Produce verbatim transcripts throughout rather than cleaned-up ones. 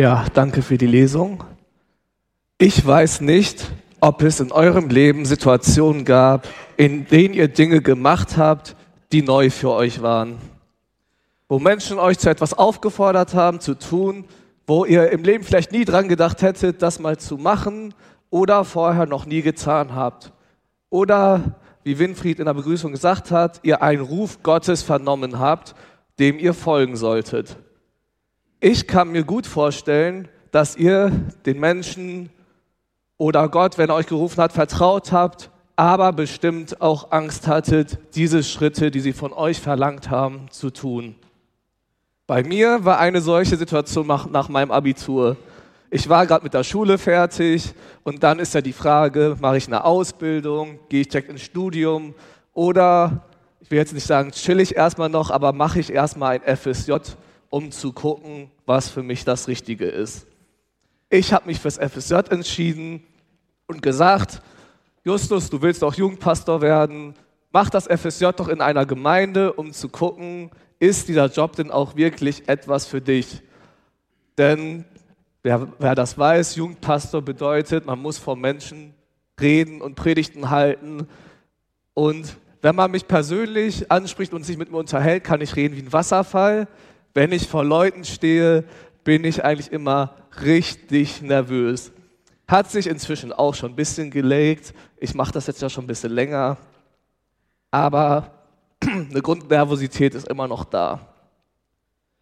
Ja, danke für die Lesung. Ich weiß nicht, ob es in eurem Leben Situationen gab, in denen ihr Dinge gemacht habt, die neu für euch waren. Wo Menschen euch zu etwas aufgefordert haben, zu tun, wo ihr im Leben vielleicht nie dran gedacht hättet, das mal zu machen oder vorher noch nie getan habt. Oder, wie Winfried in der Begrüßung gesagt hat, ihr einen Ruf Gottes vernommen habt, dem ihr folgen solltet. Ich kann mir gut vorstellen, dass ihr den Menschen oder Gott, wenn er euch gerufen hat, vertraut habt, aber bestimmt auch Angst hattet, diese Schritte, die sie von euch verlangt haben, zu tun. Bei mir war eine solche Situation nach meinem Abitur. Ich war gerade mit der Schule fertig und dann ist ja die Frage, mache ich eine Ausbildung, gehe ich direkt ins Studium oder, ich will jetzt nicht sagen, chill ich erstmal noch, aber mache ich erstmal ein F S J, um zu gucken, was für mich das Richtige ist. Ich habe mich fürs F S J entschieden und gesagt, Justus, du willst doch Jugendpastor werden, mach das F S J doch in einer Gemeinde, um zu gucken, ist dieser Job denn auch wirklich etwas für dich? Denn wer, wer das weiß, Jugendpastor bedeutet, man muss vor Menschen reden und Predigten halten. Und wenn man mich persönlich anspricht und sich mit mir unterhält, kann ich reden wie ein Wasserfall. Wenn ich vor Leuten stehe, bin ich eigentlich immer richtig nervös. Hat sich inzwischen auch schon ein bisschen gelegt. Ich mache das jetzt ja schon ein bisschen länger. Aber eine Grundnervosität ist immer noch da.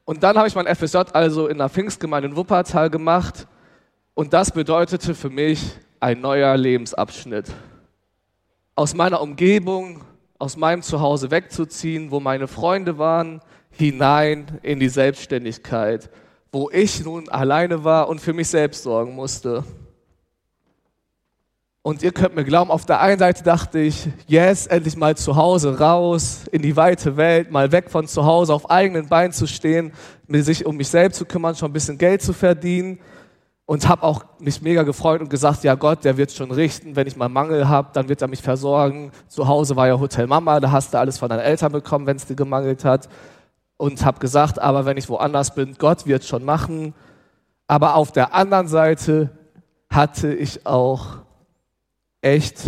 Und dann habe ich mein F S J also in der Pfingstgemeinde in Wuppertal gemacht. Und das bedeutete für mich ein neuer Lebensabschnitt. Aus meiner Umgebung, aus meinem Zuhause wegzuziehen, wo meine Freunde waren, hinein in die Selbstständigkeit, wo ich nun alleine war und für mich selbst sorgen musste. Und ihr könnt mir glauben, auf der einen Seite dachte ich, yes, endlich mal zu Hause raus, in die weite Welt, mal weg von zu Hause, auf eigenen Beinen zu stehen, sich um mich selbst zu kümmern, schon ein bisschen Geld zu verdienen. Und habe auch mich mega gefreut und gesagt, ja Gott, der wird schon richten, wenn ich mal Mangel habe, dann wird er mich versorgen. Zu Hause war ja Hotel Mama, da hast du alles von deinen Eltern bekommen, wenn es dir gemangelt hat. Und habe gesagt, aber wenn ich woanders bin, Gott wird schon machen. Aber auf der anderen Seite hatte ich auch echt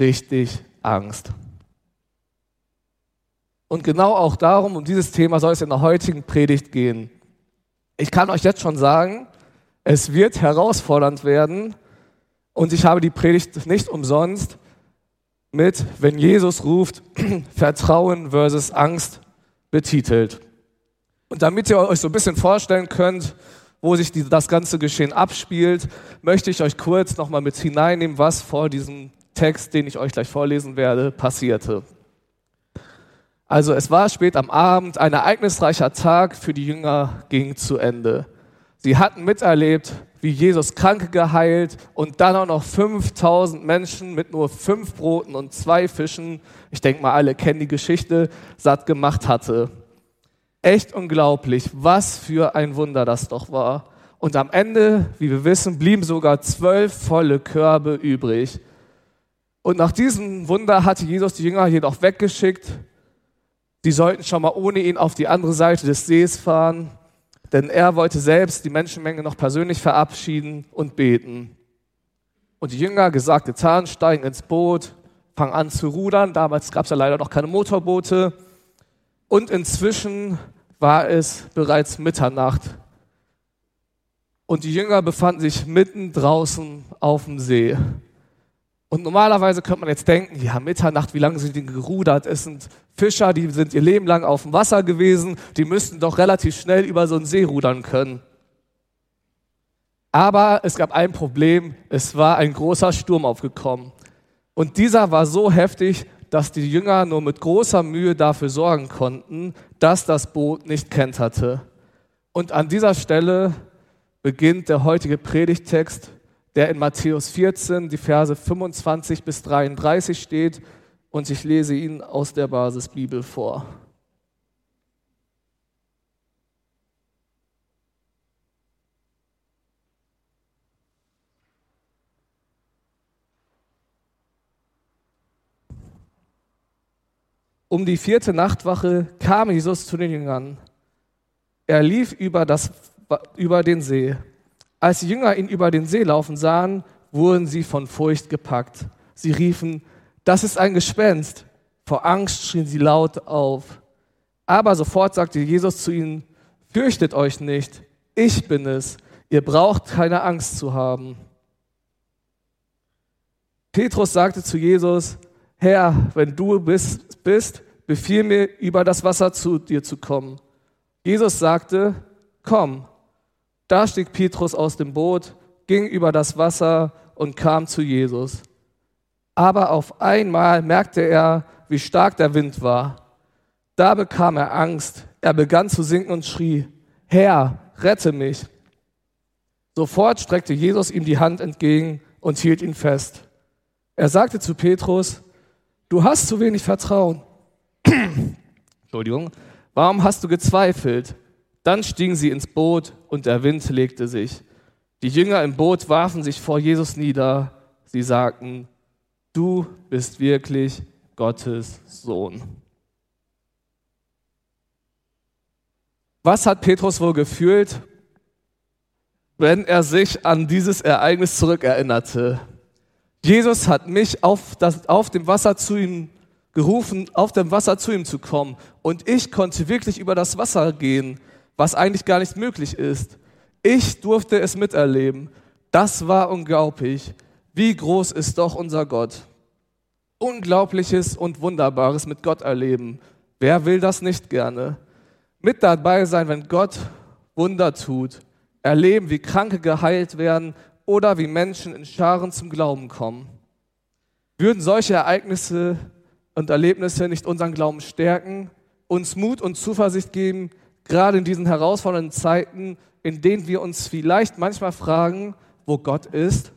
richtig Angst. Und genau auch darum, um dieses Thema soll es in der heutigen Predigt gehen. Ich kann euch jetzt schon sagen, es wird herausfordernd werden und ich habe die Predigt nicht umsonst mit "Wenn Jesus ruft", Vertrauen versus Angst betitelt. Und damit ihr euch so ein bisschen vorstellen könnt, wo sich die, das ganze Geschehen abspielt, möchte ich euch kurz nochmal mit hineinnehmen, was vor diesem Text, den ich euch gleich vorlesen werde, passierte. Also es war spät am Abend, ein ereignisreicher Tag für die Jünger ging zu Ende. Sie hatten miterlebt, wie Jesus Kranke geheilt und dann auch noch fünftausend Menschen mit nur fünf Broten und zwei Fischen, ich denke mal alle kennen die Geschichte, satt gemacht hatte. Echt unglaublich, was für ein Wunder das doch war. Und am Ende, wie wir wissen, blieben sogar zwölf volle Körbe übrig. Und nach diesem Wunder hatte Jesus die Jünger jedoch weggeschickt. Sie sollten schon mal ohne ihn auf die andere Seite des Sees fahren, denn er wollte selbst die Menschenmenge noch persönlich verabschieden und beten. Und die Jünger, gesagt, getan, steigen ins Boot, fangen an zu rudern. Damals gab es ja leider noch keine Motorboote. Und inzwischen war es bereits Mitternacht und die Jünger befanden sich mitten draußen auf dem See. Und normalerweise könnte man jetzt denken, ja Mitternacht, wie lange sind die gerudert? Es sind Fischer, die sind ihr Leben lang auf dem Wasser gewesen, die müssten doch relativ schnell über so einen See rudern können. Aber es gab ein Problem, es war ein großer Sturm aufgekommen. Und dieser war so heftig, dass die Jünger nur mit großer Mühe dafür sorgen konnten, dass das Boot nicht kenterte. Und an dieser Stelle beginnt der heutige Predigttext, der in Matthäus vierzehn, die Verse fünfundzwanzig bis dreiunddreißig steht, und ich lese ihn aus der Basisbibel vor. Um die vierte Nachtwache kam Jesus zu den Jüngern. Er lief über, das, über den See. Als die Jünger ihn über den See laufen sahen, wurden sie von Furcht gepackt. Sie riefen, das ist ein Gespenst. Vor Angst schrien sie laut auf. Aber sofort sagte Jesus zu ihnen, fürchtet euch nicht, ich bin es. Ihr braucht keine Angst zu haben. Petrus sagte zu Jesus, Herr, wenn du bist, bist, befiehl mir, über das Wasser zu dir zu kommen. Jesus sagte, komm. Da stieg Petrus aus dem Boot, ging über das Wasser und kam zu Jesus. Aber auf einmal merkte er, wie stark der Wind war. Da bekam er Angst. Er begann zu sinken und schrie, Herr, rette mich. Sofort streckte Jesus ihm die Hand entgegen und hielt ihn fest. Er sagte zu Petrus, du hast zu wenig Vertrauen. Entschuldigung. Warum hast du gezweifelt? Dann stiegen sie ins Boot und der Wind legte sich. Die Jünger im Boot warfen sich vor Jesus nieder. Sie sagten, du bist wirklich Gottes Sohn. Was hat Petrus wohl gefühlt, wenn er sich an dieses Ereignis zurückerinnerte? Jesus hat mich auf, das, auf dem Wasser zu ihm gerufen, auf dem Wasser zu ihm zu kommen. Und ich konnte wirklich über das Wasser gehen, was eigentlich gar nicht möglich ist. Ich durfte es miterleben. Das war unglaublich. Wie groß ist doch unser Gott. Unglaubliches und Wunderbares mit Gott erleben. Wer will das nicht gerne? Mit dabei sein, wenn Gott Wunder tut. Erleben, wie Kranke geheilt werden oder wie Menschen in Scharen zum Glauben kommen. Würden solche Ereignisse und Erlebnisse nicht unseren Glauben stärken, uns Mut und Zuversicht geben, gerade in diesen herausfordernden Zeiten, in denen wir uns vielleicht manchmal fragen, wo Gott ist?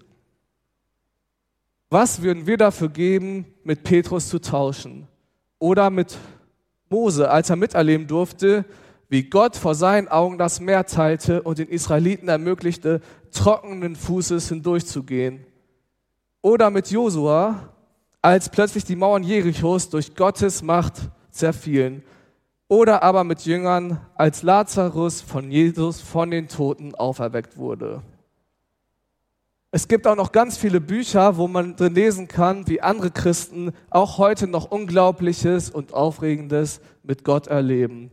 Was würden wir dafür geben, mit Petrus zu tauschen? Oder mit Mose, als er miterleben durfte, wie Gott vor seinen Augen das Meer teilte und den Israeliten ermöglichte, trockenen Fußes hindurchzugehen. Oder mit Josua, als plötzlich die Mauern Jerichos durch Gottes Macht zerfielen. Oder aber mit Jüngern, als Lazarus von Jesus von den Toten auferweckt wurde. Es gibt auch noch ganz viele Bücher, wo man drin lesen kann, wie andere Christen auch heute noch Unglaubliches und Aufregendes mit Gott erleben.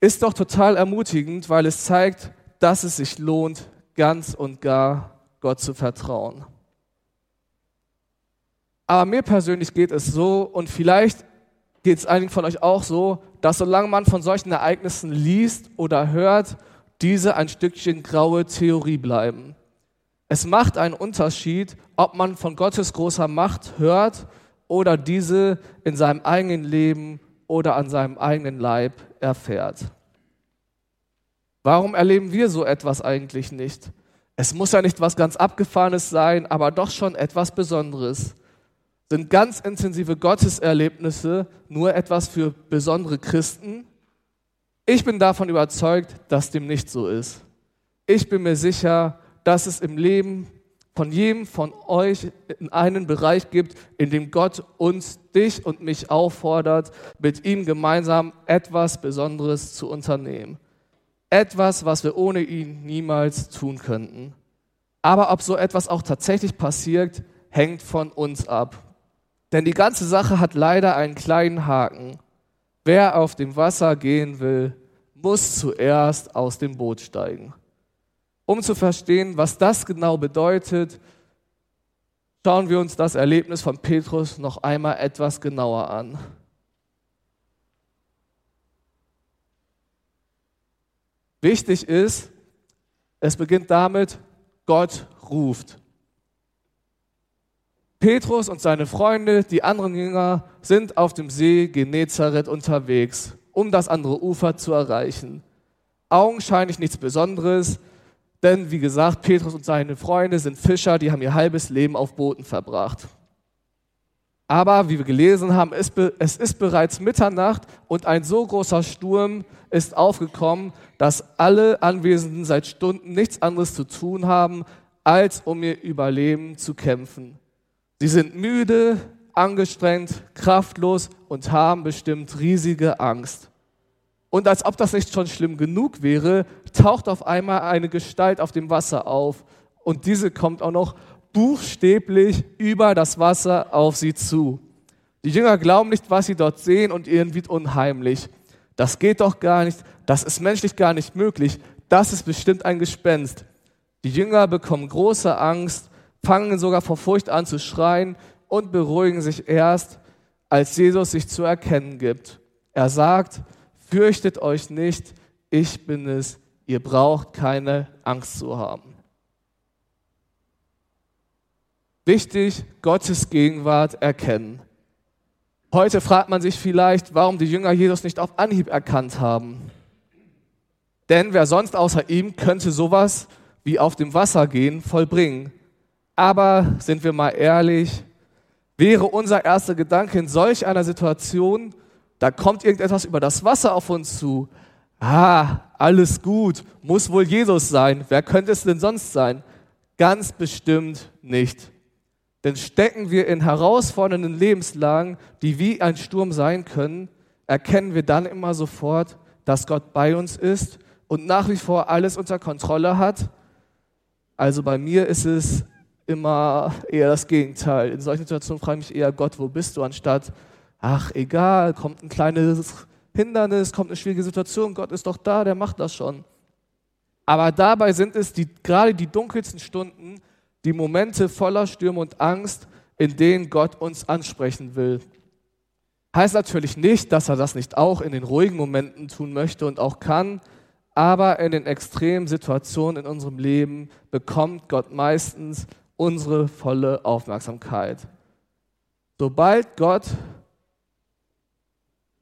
Ist doch total ermutigend, weil es zeigt, dass es sich lohnt, ganz und gar Gott zu vertrauen. Aber mir persönlich geht es so, und vielleicht geht es einigen von euch auch so, dass solange man von solchen Ereignissen liest oder hört, diese ein Stückchen graue Theorie bleiben. Es macht einen Unterschied, ob man von Gottes großer Macht hört oder diese in seinem eigenen Leben oder an seinem eigenen Leib erfährt. Warum erleben wir so etwas eigentlich nicht? Es muss ja nicht was ganz Abgefahrenes sein, aber doch schon etwas Besonderes. Sind ganz intensive Gotteserlebnisse nur etwas für besondere Christen? Ich bin davon überzeugt, dass dem nicht so ist. Ich bin mir sicher, dass es im Leben von jedem von euch einen Bereich gibt, in dem Gott uns, dich und mich auffordert, mit ihm gemeinsam etwas Besonderes zu unternehmen. Etwas, was wir ohne ihn niemals tun könnten. Aber ob so etwas auch tatsächlich passiert, hängt von uns ab. Denn die ganze Sache hat leider einen kleinen Haken. Wer auf dem Wasser gehen will, muss zuerst aus dem Boot steigen. Um zu verstehen, was das genau bedeutet, schauen wir uns das Erlebnis von Petrus noch einmal etwas genauer an. Wichtig ist, es beginnt damit, Gott ruft. Petrus und seine Freunde, die anderen Jünger, sind auf dem See Genezareth unterwegs, um das andere Ufer zu erreichen. Augenscheinlich nichts Besonderes, denn wie gesagt, Petrus und seine Freunde sind Fischer, die haben ihr halbes Leben auf Booten verbracht. Aber wie wir gelesen haben, es ist bereits Mitternacht und ein so großer Sturm ist aufgekommen, dass alle Anwesenden seit Stunden nichts anderes zu tun haben, als um ihr Überleben zu kämpfen. Sie sind müde, angestrengt, kraftlos und haben bestimmt riesige Angst. Und als ob das nicht schon schlimm genug wäre, taucht auf einmal eine Gestalt auf dem Wasser auf. Und diese kommt auch noch buchstäblich über das Wasser auf sie zu. Die Jünger glauben nicht, was sie dort sehen, und ihnen wird unheimlich. Das geht doch gar nicht, das ist menschlich gar nicht möglich, das ist bestimmt ein Gespenst. Die Jünger bekommen große Angst, fangen sogar vor Furcht an zu schreien und beruhigen sich erst, als Jesus sich zu erkennen gibt. Er sagt: Fürchtet euch nicht, ich bin es, ihr braucht keine Angst zu haben. Wichtig, Gottes Gegenwart erkennen. Heute fragt man sich vielleicht, warum die Jünger Jesus nicht auf Anhieb erkannt haben. Denn wer sonst außer ihm könnte sowas wie auf dem Wasser gehen vollbringen? Aber sind wir mal ehrlich, wäre unser erster Gedanke in solch einer Situation: Da kommt irgendetwas über das Wasser auf uns zu. Ah, alles gut, muss wohl Jesus sein. Wer könnte es denn sonst sein? Ganz bestimmt nicht. Denn stecken wir in herausfordernden Lebenslagen, die wie ein Sturm sein können, erkennen wir dann immer sofort, dass Gott bei uns ist und nach wie vor alles unter Kontrolle hat. Also bei mir ist es immer eher das Gegenteil. In solchen Situationen frage ich mich eher: Gott, wo bist du? Anstatt: Ach, egal, kommt ein kleines Hindernis, kommt eine schwierige Situation, Gott ist doch da, der macht das schon. Aber dabei sind es die, gerade die dunkelsten Stunden, die Momente voller Stürme und Angst, in denen Gott uns ansprechen will. Heißt natürlich nicht, dass er das nicht auch in den ruhigen Momenten tun möchte und auch kann, aber in den extremen Situationen in unserem Leben bekommt Gott meistens unsere volle Aufmerksamkeit. Sobald Gott...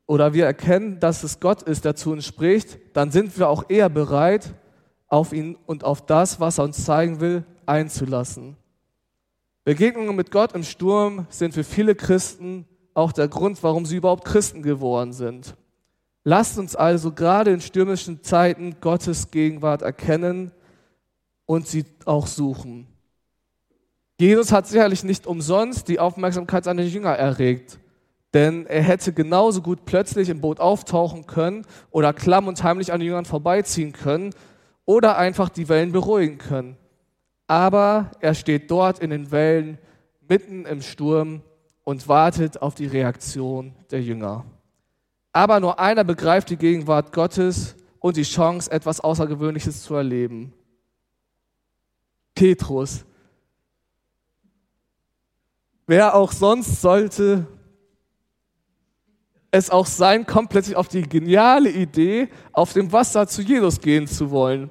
oder wir erkennen, dass es Gott ist, der zu uns spricht, dann sind wir auch eher bereit, auf ihn und auf das, was er uns zeigen will, einzulassen. Begegnungen mit Gott im Sturm sind für viele Christen auch der Grund, warum sie überhaupt Christen geworden sind. Lasst uns also gerade in stürmischen Zeiten Gottes Gegenwart erkennen und sie auch suchen. Jesus hat sicherlich nicht umsonst die Aufmerksamkeit seiner Jünger erregt. Denn er hätte genauso gut plötzlich im Boot auftauchen können oder klamm und heimlich an den Jüngern vorbeiziehen können oder einfach die Wellen beruhigen können. Aber er steht dort in den Wellen, mitten im Sturm, und wartet auf die Reaktion der Jünger. Aber nur einer begreift die Gegenwart Gottes und die Chance, etwas Außergewöhnliches zu erleben: Petrus. Wer auch sonst sollte es auch sein, kommt plötzlich auf die geniale Idee, auf dem Wasser zu Jesus gehen zu wollen.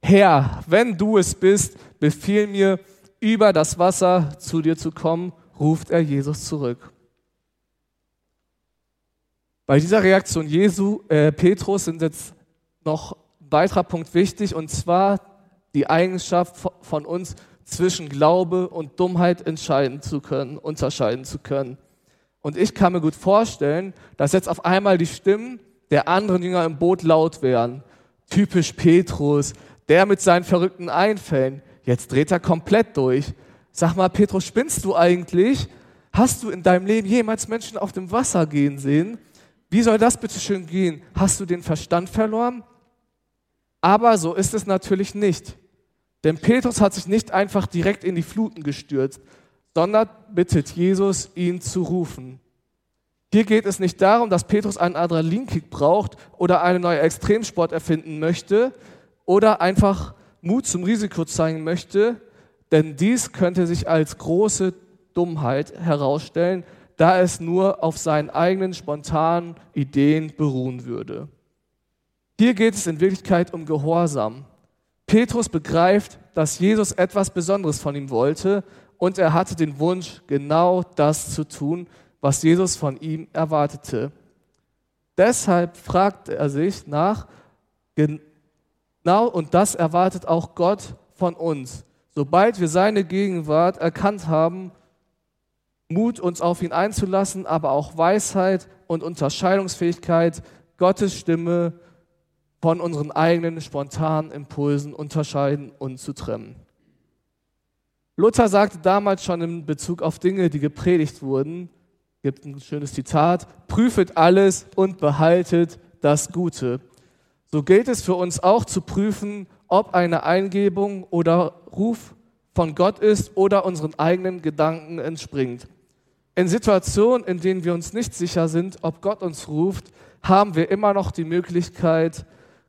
Herr, wenn du es bist, befiehl mir, über das Wasser zu dir zu kommen, ruft er Jesus zurück. Bei dieser Reaktion Jesu, äh, Petrus sind jetzt noch ein weiterer Punkt wichtig, und zwar die Eigenschaft von uns, zwischen Glaube und Dummheit entscheiden zu können, unterscheiden zu können. Und ich kann mir gut vorstellen, dass jetzt auf einmal die Stimmen der anderen Jünger im Boot laut werden. Typisch Petrus, der mit seinen verrückten Einfällen. Jetzt dreht er komplett durch. Sag mal, Petrus, spinnst du eigentlich? Hast du in deinem Leben jemals Menschen auf dem Wasser gehen sehen? Wie soll das bitte schön gehen? Hast du den Verstand verloren? Aber so ist es natürlich nicht. Denn Petrus hat sich nicht einfach direkt in die Fluten gestürzt, sondern bittet Jesus, ihn zu rufen. Hier geht es nicht darum, dass Petrus einen Adrenalinkick braucht oder einen neuen Extremsport erfinden möchte oder einfach Mut zum Risiko zeigen möchte, denn dies könnte sich als große Dummheit herausstellen, da es nur auf seinen eigenen spontanen Ideen beruhen würde. Hier geht es in Wirklichkeit um Gehorsam. Petrus begreift, dass Jesus etwas Besonderes von ihm wollte, und er hatte den Wunsch, genau das zu tun, was Jesus von ihm erwartete. Deshalb fragt er sich nach, genau, und das erwartet auch Gott von uns. Sobald wir seine Gegenwart erkannt haben, Mut, uns auf ihn einzulassen, aber auch Weisheit und Unterscheidungsfähigkeit, Gottes Stimme von unseren eigenen spontanen Impulsen unterscheiden und zu trennen. Luther sagte damals schon in Bezug auf Dinge, die gepredigt wurden, gibt ein schönes Zitat: Prüfet alles und behaltet das Gute. So gilt es für uns auch zu prüfen, ob eine Eingebung oder Ruf von Gott ist oder unseren eigenen Gedanken entspringt. In Situationen, in denen wir uns nicht sicher sind, ob Gott uns ruft, haben wir immer noch die Möglichkeit,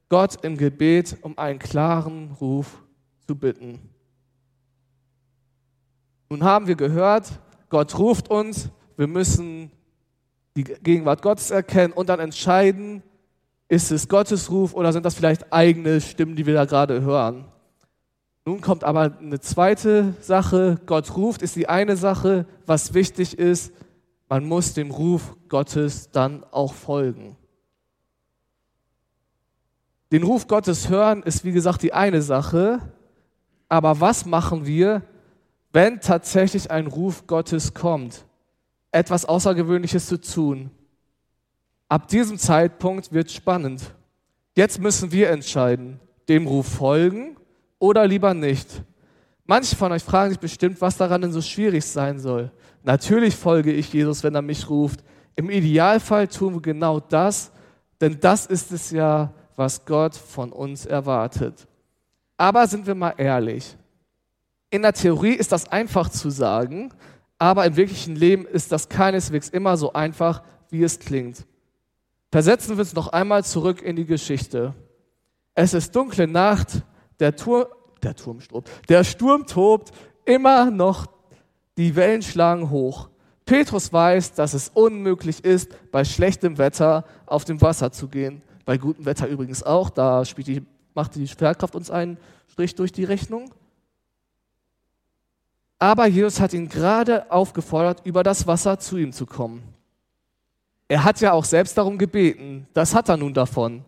Gott im Gebet um einen klaren Ruf zu bitten. Nun haben wir gehört, Gott ruft uns, wir müssen die Gegenwart Gottes erkennen und dann entscheiden, ist es Gottes Ruf oder sind das vielleicht eigene Stimmen, die wir da gerade hören. Nun kommt aber eine zweite Sache, Gott ruft ist die eine Sache, was wichtig ist, man muss dem Ruf Gottes dann auch folgen. Den Ruf Gottes hören ist wie gesagt die eine Sache, aber was machen wir, wenn tatsächlich ein Ruf Gottes kommt, etwas Außergewöhnliches zu tun? Ab diesem Zeitpunkt wird es spannend. Jetzt müssen wir entscheiden, dem Ruf folgen oder lieber nicht. Manche von euch fragen sich bestimmt, was daran denn so schwierig sein soll. Natürlich folge ich Jesus, wenn er mich ruft. Im Idealfall tun wir genau das, denn das ist es ja, was Gott von uns erwartet. Aber sind wir mal ehrlich. In der Theorie ist das einfach zu sagen, aber im wirklichen Leben ist das keineswegs immer so einfach, wie es klingt. Versetzen wir uns noch einmal zurück in die Geschichte. Es ist dunkle Nacht, der, Tur- der Turm tobt, der Sturm tobt, immer noch die Wellen schlagen hoch. Petrus weiß, dass es unmöglich ist, bei schlechtem Wetter auf dem Wasser zu gehen. Bei gutem Wetter übrigens auch, da spielt die, macht die Schwerkraft uns einen Strich durch die Rechnung. Aber Jesus hat ihn gerade aufgefordert, über das Wasser zu ihm zu kommen. Er hat ja auch selbst darum gebeten, das hat er nun davon.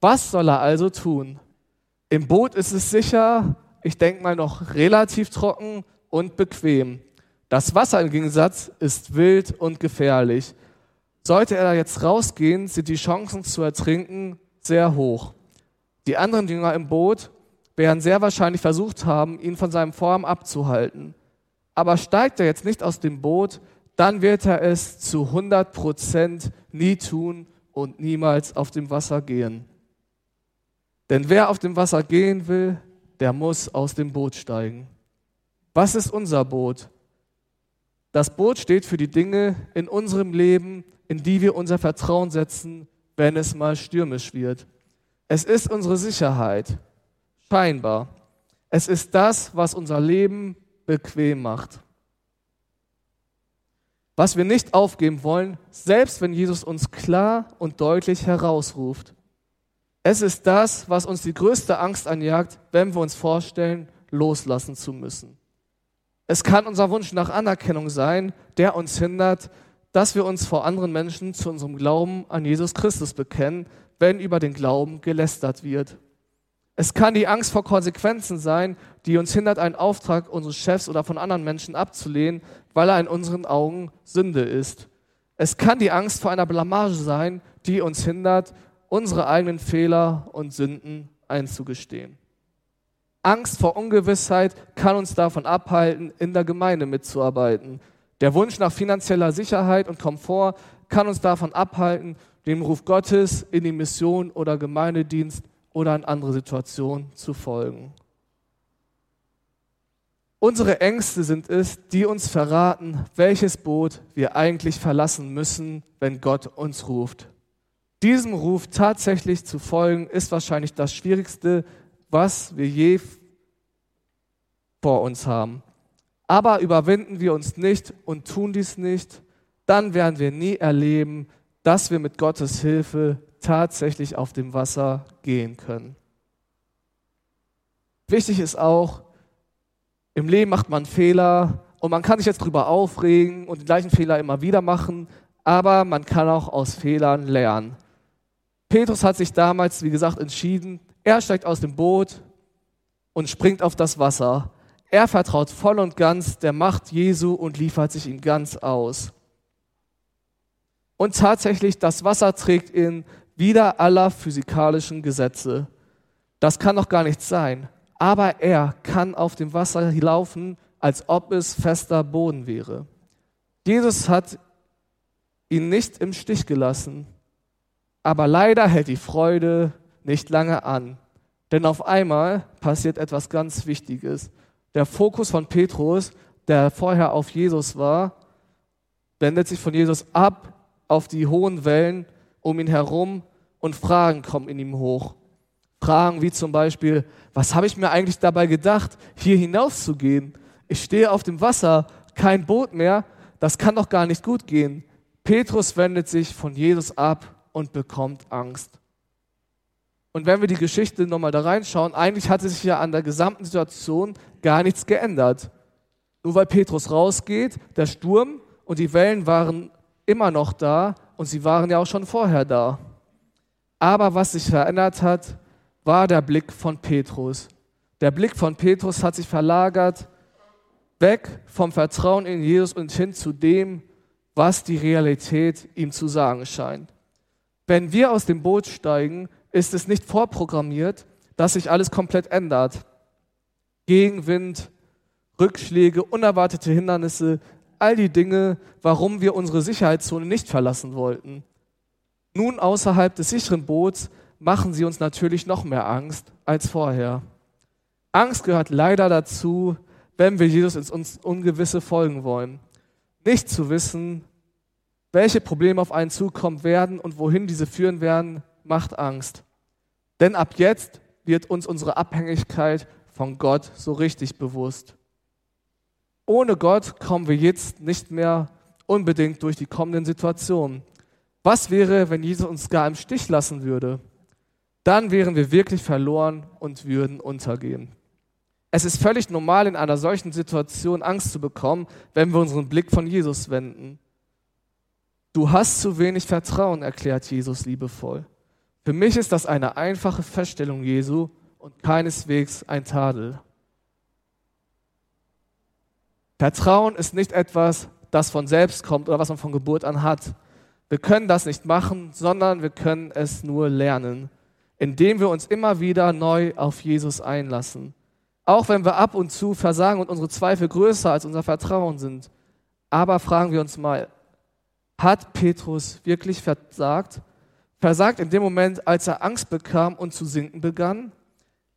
Was soll er also tun? Im Boot ist es sicher, ich denke mal noch relativ trocken und bequem. Das Wasser im Gegensatz ist wild und gefährlich. Sollte er da jetzt rausgehen, sind die Chancen zu ertrinken sehr hoch. Die anderen Jünger im Boot werden sehr wahrscheinlich versucht haben, ihn von seinem Vorhaben abzuhalten. Aber steigt er jetzt nicht aus dem Boot, dann wird er es zu hundert Prozent nie tun und niemals auf dem Wasser gehen. Denn wer auf dem Wasser gehen will, der muss aus dem Boot steigen. Was ist unser Boot? Das Boot steht für die Dinge in unserem Leben, in die wir unser Vertrauen setzen, wenn es mal stürmisch wird. Es ist unsere Sicherheit. Scheinbar. Es ist das, was unser Leben bequem macht. Was wir nicht aufgeben wollen, selbst wenn Jesus uns klar und deutlich herausruft. Es ist das, was uns die größte Angst anjagt, wenn wir uns vorstellen, loslassen zu müssen. Es kann unser Wunsch nach Anerkennung sein, der uns hindert, dass wir uns vor anderen Menschen zu unserem Glauben an Jesus Christus bekennen, wenn über den Glauben gelästert wird. Es kann die Angst vor Konsequenzen sein, die uns hindert, einen Auftrag unseres Chefs oder von anderen Menschen abzulehnen, weil er in unseren Augen Sünde ist. Es kann die Angst vor einer Blamage sein, die uns hindert, unsere eigenen Fehler und Sünden einzugestehen. Angst vor Ungewissheit kann uns davon abhalten, in der Gemeinde mitzuarbeiten. Der Wunsch nach finanzieller Sicherheit und Komfort kann uns davon abhalten, dem Ruf Gottes in die Mission oder Gemeindedienst oder in andere Situationen zu folgen. Unsere Ängste sind es, die uns verraten, welches Boot wir eigentlich verlassen müssen, wenn Gott uns ruft. Diesem Ruf tatsächlich zu folgen, ist wahrscheinlich das Schwierigste, was wir je vor uns haben. Aber überwinden wir uns nicht und tun dies nicht, dann werden wir nie erleben, dass wir mit Gottes Hilfe tatsächlich auf dem Wasser gehen können. Wichtig ist auch, im Leben macht man Fehler und man kann sich jetzt drüber aufregen und den gleichen Fehler immer wieder machen, aber man kann auch aus Fehlern lernen. Petrus hat sich damals, wie gesagt, entschieden, er steigt aus dem Boot und springt auf das Wasser. Er vertraut voll und ganz der Macht Jesu und liefert sich ihm ganz aus. Und tatsächlich, das Wasser trägt ihn wider aller physikalischen Gesetze. Das kann doch gar nicht sein. Aber er kann auf dem Wasser laufen, als ob es fester Boden wäre. Jesus hat ihn nicht im Stich gelassen. Aber leider hält die Freude nicht lange an. Denn auf einmal passiert etwas ganz Wichtiges. Der Fokus von Petrus, der vorher auf Jesus war, wendet sich von Jesus ab auf die hohen Wellen um ihn herum und Fragen kommen in ihm hoch. Fragen wie zum Beispiel, was habe ich mir eigentlich dabei gedacht, hier hinaus zu gehen? Ich stehe auf dem Wasser, kein Boot mehr, das kann doch gar nicht gut gehen. Petrus wendet sich von Jesus ab und bekommt Angst. Und wenn wir die Geschichte nochmal da reinschauen, eigentlich hatte sich ja an der gesamten Situation gar nichts geändert. Nur weil Petrus rausgeht, der Sturm und die Wellen waren immer noch da und sie waren ja auch schon vorher da. Aber was sich verändert hat, war der Blick von Petrus. Der Blick von Petrus hat sich verlagert, weg vom Vertrauen in Jesus und hin zu dem, was die Realität ihm zu sagen scheint. Wenn wir aus dem Boot steigen, ist es nicht vorprogrammiert, dass sich alles komplett ändert. Gegenwind, Rückschläge, unerwartete Hindernisse, all die Dinge, warum wir unsere Sicherheitszone nicht verlassen wollten. Nun außerhalb des sicheren Boots machen sie uns natürlich noch mehr Angst als vorher. Angst gehört leider dazu, wenn wir Jesus ins Ungewisse folgen wollen. Nicht zu wissen, welche Probleme auf einen zukommen werden und wohin diese führen werden, macht Angst. Denn ab jetzt wird uns unsere Abhängigkeit von Gott so richtig bewusst. Ohne Gott kommen wir jetzt nicht mehr unbedingt durch die kommenden Situationen. Was wäre, wenn Jesus uns gar im Stich lassen würde? Dann wären wir wirklich verloren und würden untergehen. Es ist völlig normal, in einer solchen Situation Angst zu bekommen, wenn wir unseren Blick von Jesus wenden. Du hast zu wenig Vertrauen, erklärt Jesus liebevoll. Für mich ist das eine einfache Feststellung Jesu und keineswegs ein Tadel. Vertrauen ist nicht etwas, das von selbst kommt oder was man von Geburt an hat. Wir können das nicht machen, sondern wir können es nur lernen, indem wir uns immer wieder neu auf Jesus einlassen. Auch wenn wir ab und zu versagen und unsere Zweifel größer als unser Vertrauen sind. Aber fragen wir uns mal, hat Petrus wirklich versagt? Versagt in dem Moment, als er Angst bekam und zu sinken begann?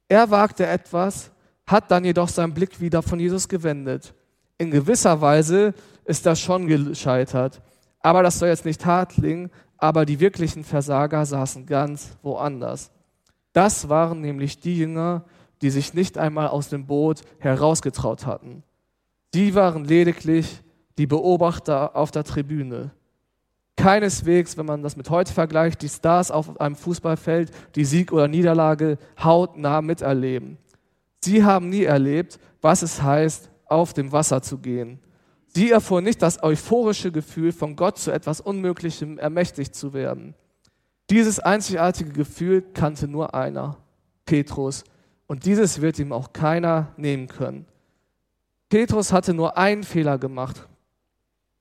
Er wagte etwas, hat dann jedoch seinen Blick wieder von Jesus gewendet. In gewisser Weise ist das schon gescheitert. Aber das soll jetzt nicht hart klingen, aber die wirklichen Versager saßen ganz woanders. Das waren nämlich die Jünger, die sich nicht einmal aus dem Boot herausgetraut hatten. Die waren lediglich die Beobachter auf der Tribüne. Keineswegs, wenn man das mit heute vergleicht, die Stars auf einem Fußballfeld, die Sieg oder Niederlage hautnah miterleben. Sie haben nie erlebt, was es heißt, auf dem Wasser zu gehen. Sie erfuhren nicht das euphorische Gefühl, von Gott zu etwas Unmöglichem ermächtigt zu werden. Dieses einzigartige Gefühl kannte nur einer, Petrus. Und dieses wird ihm auch keiner nehmen können. Petrus hatte nur einen Fehler gemacht.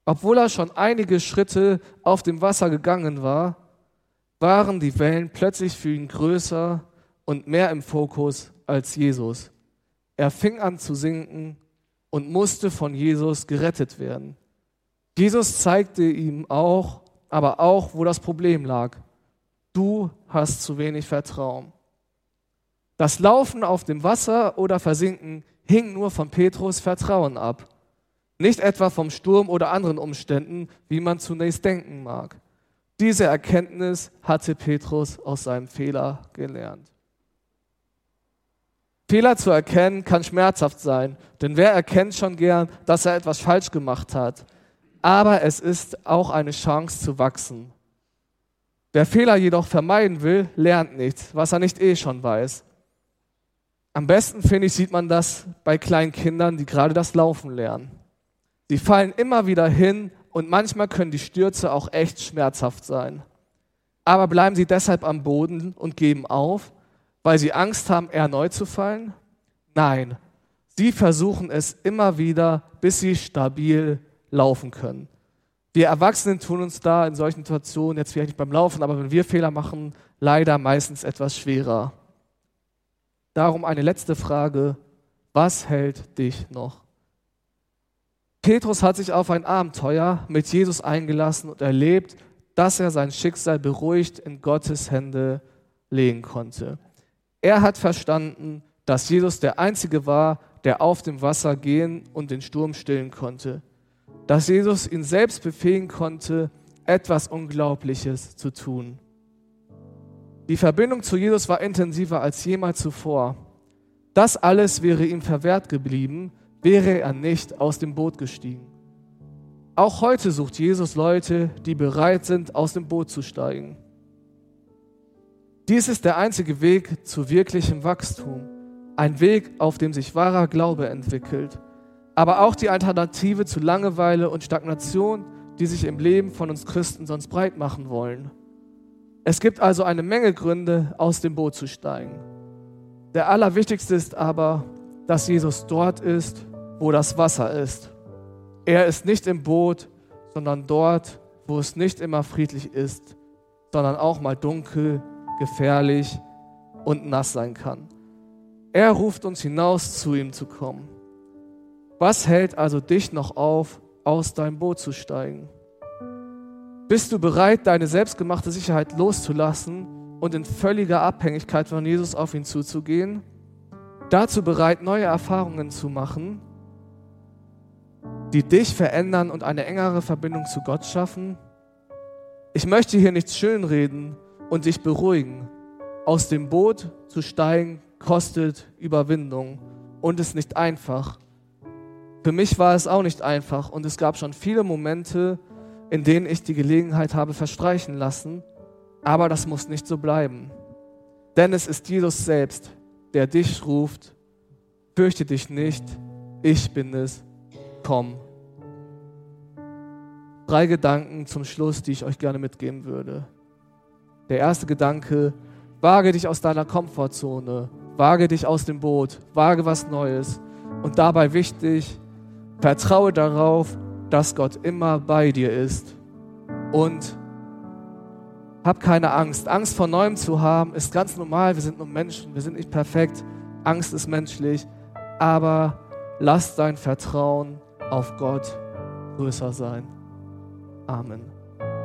Obwohl er schon einige Schritte auf dem Wasser gegangen war, waren die Wellen plötzlich für ihn größer und mehr im Fokus als Jesus. Er fing an zu sinken und musste von Jesus gerettet werden. Jesus zeigte ihm auch, aber auch, wo das Problem lag. Du hast zu wenig Vertrauen. Das Laufen auf dem Wasser oder Versinken hing nur von Petrus Vertrauen ab. Nicht etwa vom Sturm oder anderen Umständen, wie man zunächst denken mag. Diese Erkenntnis hatte Petrus aus seinem Fehler gelernt. Fehler zu erkennen kann schmerzhaft sein, denn wer erkennt schon gern, dass er etwas falsch gemacht hat? Aber es ist auch eine Chance zu wachsen. Wer Fehler jedoch vermeiden will, lernt nichts, was er nicht eh schon weiß. Am besten, finde ich, sieht man das bei kleinen Kindern, die gerade das Laufen lernen. Sie fallen immer wieder hin und manchmal können die Stürze auch echt schmerzhaft sein. Aber bleiben sie deshalb am Boden und geben auf? Weil sie Angst haben, erneut zu fallen? Nein, sie versuchen es immer wieder, bis sie stabil laufen können. Wir Erwachsenen tun uns da in solchen Situationen, jetzt vielleicht nicht beim Laufen, aber wenn wir Fehler machen, leider meistens etwas schwerer. Darum eine letzte Frage, was hält dich noch? Petrus hat sich auf ein Abenteuer mit Jesus eingelassen und erlebt, dass er sein Schicksal beruhigt in Gottes Hände legen konnte. Er hat verstanden, dass Jesus der Einzige war, der auf dem Wasser gehen und den Sturm stillen konnte. Dass Jesus ihn selbst befähigen konnte, etwas Unglaubliches zu tun. Die Verbindung zu Jesus war intensiver als jemals zuvor. Das alles wäre ihm verwehrt geblieben, wäre er nicht aus dem Boot gestiegen. Auch heute sucht Jesus Leute, die bereit sind, aus dem Boot zu steigen. Dies ist der einzige Weg zu wirklichem Wachstum. Ein Weg, auf dem sich wahrer Glaube entwickelt. Aber auch die Alternative zu Langeweile und Stagnation, die sich im Leben von uns Christen sonst breit machen wollen. Es gibt also eine Menge Gründe, aus dem Boot zu steigen. Der allerwichtigste ist aber, dass Jesus dort ist, wo das Wasser ist. Er ist nicht im Boot, sondern dort, wo es nicht immer friedlich ist, sondern auch mal dunkel, gefährlich und nass sein kann. Er ruft uns hinaus, zu ihm zu kommen. Was hält also dich noch auf, aus deinem Boot zu steigen? Bist du bereit, deine selbstgemachte Sicherheit loszulassen und in völliger Abhängigkeit von Jesus auf ihn zuzugehen? Dazu bereit, neue Erfahrungen zu machen, die dich verändern und eine engere Verbindung zu Gott schaffen? Ich möchte hier nichts schönreden und dich beruhigen. Aus dem Boot zu steigen kostet Überwindung und ist nicht einfach. Für mich war es auch nicht einfach und es gab schon viele Momente, in denen ich die Gelegenheit habe verstreichen lassen, aber das muss nicht so bleiben. Denn es ist Jesus selbst, der dich ruft, fürchte dich nicht, ich bin es, komm. Drei Gedanken zum Schluss, die ich euch gerne mitgeben würde. Der erste Gedanke, wage dich aus deiner Komfortzone, wage dich aus dem Boot, wage was Neues und dabei wichtig, vertraue darauf, dass Gott immer bei dir ist. Und hab keine Angst. Angst vor Neuem zu haben, ist ganz normal. Wir sind nur Menschen, wir sind nicht perfekt. Angst ist menschlich. Aber lass dein Vertrauen auf Gott größer sein. Amen.